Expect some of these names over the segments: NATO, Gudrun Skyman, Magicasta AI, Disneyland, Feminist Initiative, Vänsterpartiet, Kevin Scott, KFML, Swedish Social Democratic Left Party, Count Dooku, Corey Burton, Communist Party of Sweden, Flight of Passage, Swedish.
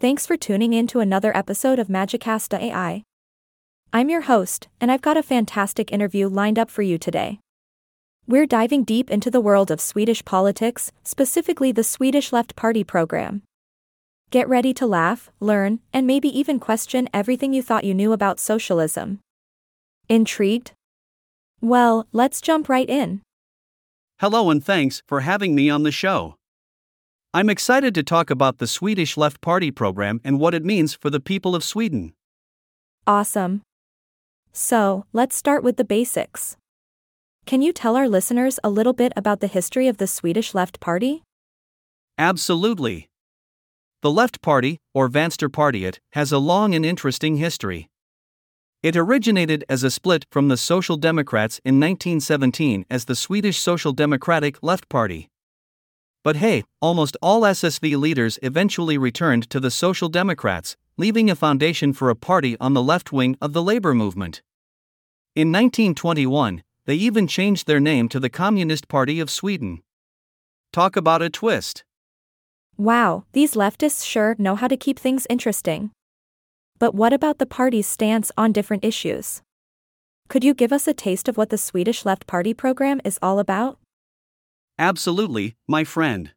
Thanks for tuning in to another episode of Magicasta AI. I'm your host, and I've got a fantastic interview lined up for you today. We're diving deep into the world of Swedish politics, specifically the Swedish Left Party program. Get ready to laugh, learn, and maybe even question everything you thought you knew about socialism. Intrigued? Well, let's jump right in. Hello and thanks for having me on the show. I'm excited to talk about the Swedish Left Party program and what it means for the people of Sweden. Awesome. So, let's start with the basics. Can you tell our listeners a little bit about the history of the Swedish Left Party? Absolutely. The Left Party, or Vänsterpartiet, has a long and interesting history. It originated as a split from the Social Democrats in 1917 as the Swedish Social Democratic Left Party. But hey, almost all SSV leaders eventually returned to the Social Democrats, leaving a foundation for a party on the left wing of the labor movement. In 1921, they even changed their name to the Communist Party of Sweden. Talk about a twist. Wow, these leftists sure know how to keep things interesting. But what about the party's stance on different issues? Could you give us a taste of what the Swedish Left Party program is all about? Absolutely, my friend.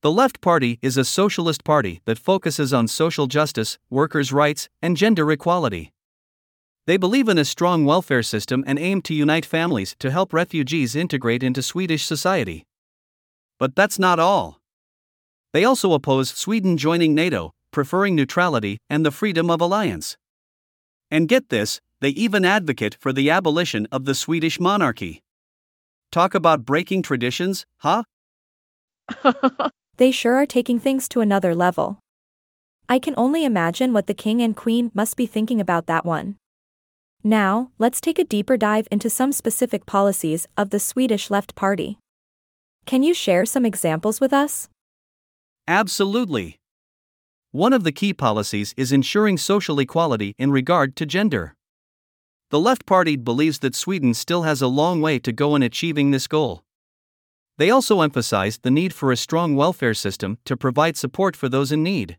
The Left Party is a socialist party that focuses on social justice, workers' rights, and gender equality. They believe in a strong welfare system and aim to unite families to help refugees integrate into Swedish society. But that's not all. They also oppose Sweden joining NATO, preferring neutrality and the freedom of alliance. And get this, they even advocate for the abolition of the Swedish monarchy. Talk about breaking traditions, huh? They sure are taking things to another level. I can only imagine what the king and queen must be thinking about that one. Now, let's take a deeper dive into some specific policies of the Swedish Left Party. Can you share some examples with us? Absolutely. One of the key policies is ensuring social equality in regard to gender. The Left Party believes that Sweden still has a long way to go in achieving this goal. They also emphasize the need for a strong welfare system to provide support for those in need.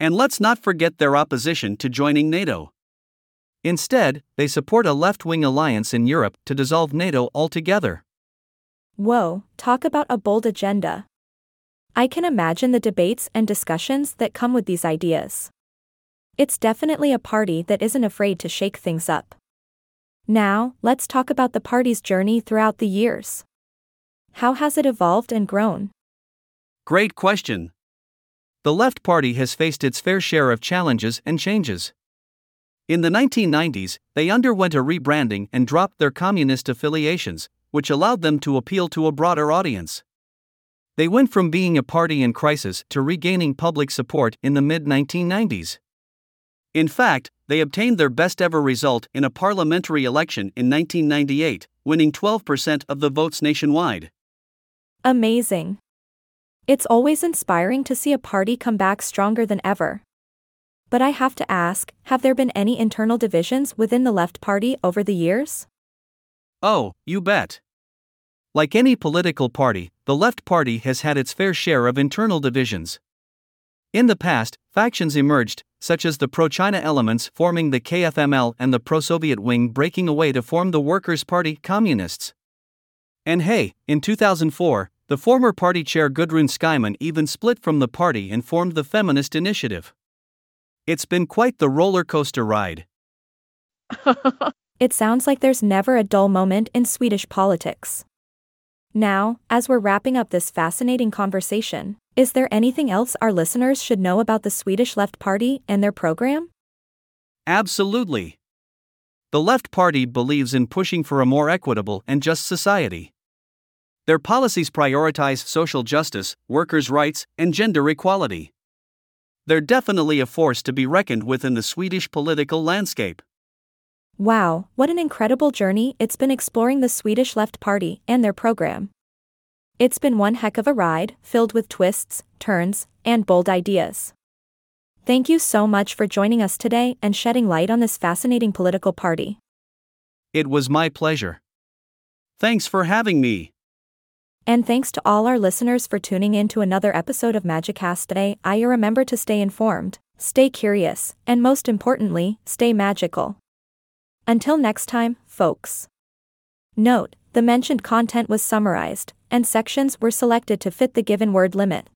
And let's not forget their opposition to joining NATO. Instead, they support a left-wing alliance in Europe to dissolve NATO altogether. Whoa, talk about a bold agenda. I can imagine the debates and discussions that come with these ideas. It's definitely a party that isn't afraid to shake things up. Now, let's talk about the party's journey throughout the years. How has it evolved and grown? Great question. The Left Party has faced its fair share of challenges and changes. In the 1990s, they underwent a rebranding and dropped their communist affiliations, which allowed them to appeal to a broader audience. They went from being a party in crisis to regaining public support in the mid-1990s. In fact, they obtained their best ever result in a parliamentary election in 1998, winning 12% of the votes nationwide. Amazing. It's always inspiring to see a party come back stronger than ever. But I have to ask, have there been any internal divisions within the Left Party over the years? Oh, you bet. Like any political party, the Left Party has had its fair share of internal divisions. In the past, factions emerged, such as the pro-China elements forming the KFML and the pro-Soviet wing breaking away to form the Workers' Party Communists. And hey, in 2004, the former party chair Gudrun Skyman even split from the party and formed the Feminist Initiative. It's been quite the roller coaster ride. It sounds like there's never a dull moment in Swedish politics. Now, as we're wrapping up this fascinating conversation, is there anything else our listeners should know about the Swedish Left Party and their program? Absolutely. The Left Party believes in pushing for a more equitable and just society. Their policies prioritize social justice, workers' rights, and gender equality. They're definitely a force to be reckoned with in the Swedish political landscape. Wow, what an incredible journey it's been exploring the Swedish Left Party and their program. It's been one heck of a ride, filled with twists, turns, and bold ideas. Thank you so much for joining us today and shedding light on this fascinating political party. It was my pleasure. Thanks for having me. And thanks to all our listeners for tuning in to another episode of Magicasta AI. Remember to stay informed, stay curious, and most importantly, stay magical. Until next time, folks. Note, the mentioned content was summarized, and sections were selected to fit the given word limit.